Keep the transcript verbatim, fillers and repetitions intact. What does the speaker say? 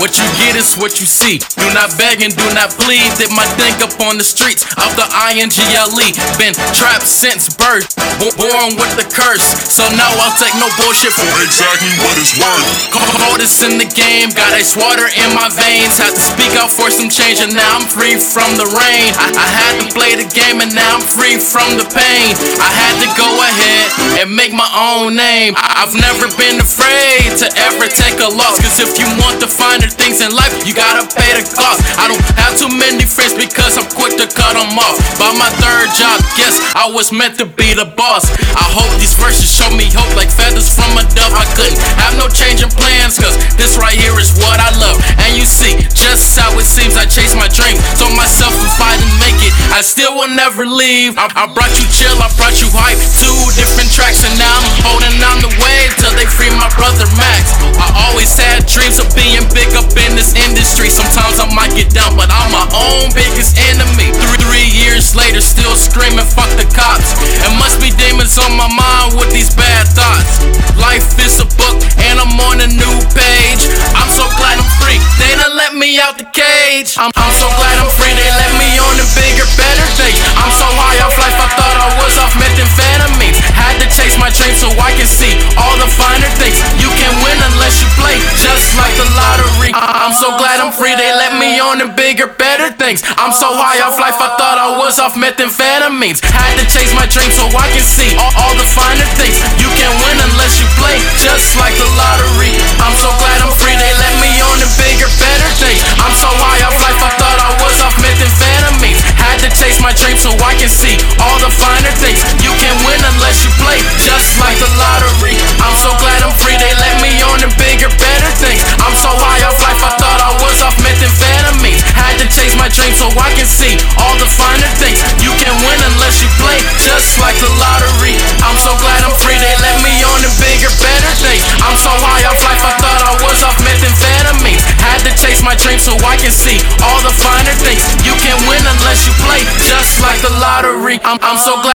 What you get is what you see. Do not beg and do not plead. Did my thing up on the streets of the I N G L E. Been trapped since birth, born with the curse. So now I'll take no bullshit for exactly what it's worth. Coldest in the game, got ice water in my veins. Had to speak out for some change, and now I'm free from the rain. I, I had to play the game, and now I'm free from the pain. I had to go ahead and make my own name. I, I've never been afraid to ever take a loss. Cause if you want the finer things in life, you gotta pay the cost. I don't have too many friends because I'm quick to cut them off. By my third job, guess I was meant to be the boss. I hope these verses show me hope like feathers from a dove. I couldn't have no change in plans, cause this right here is what I love. And you see, just how it seems, I chase my dream. Told myself if I didn't make it, I still will never leave. I, I brought you chill, I brought you hype. Two different tracks, and now I'm holding on the way till they free my brother Max. I always had dreams of being big up in this industry. Sometimes I might get down, but I'm my own biggest enemy. Three, three years later, still screaming, fuck the cops. It must be demons on my mind with these bad thoughts. Life is a book, and I'm on a new page. I'm so glad I'm free. They done let me out the cage. I'm, I'm so glad I'm free. They let me on the bigger, better things. I'm so high off life, I thought I was off methamphetamines. Had to chase my dreams so I can see all the finer things. You can win unless you play, just like the lottery. I'm so glad I'm free. They let me on the bigger, better things. I'm so high off life, I thought I was off methamphetamines. Had to chase my dreams so I can see all, all the finer things. You can win unless you play, just like the lottery. I'm so glad I'm free. They let me on the bigger, better things. I'm so high off life, I thought I was off methamphetamines. Had to chase my dreams so I can see all the finer things. You can win unless you play, just like the lottery. I'm so glad I'm free. They let me on the bigger, better things. I'm so high off life, I thought I was off methamphetamines. Had to chase my dreams so I can see all the finer things. You can win unless you play, just like the lottery. I'm so glad I'm free. They let me on the bigger, better things. I'm so high off life, I thought I was off methamphetamines. Had to chase my dreams so I can see all the finer things. You can win unless you play, just like the lottery. I'm, I'm so glad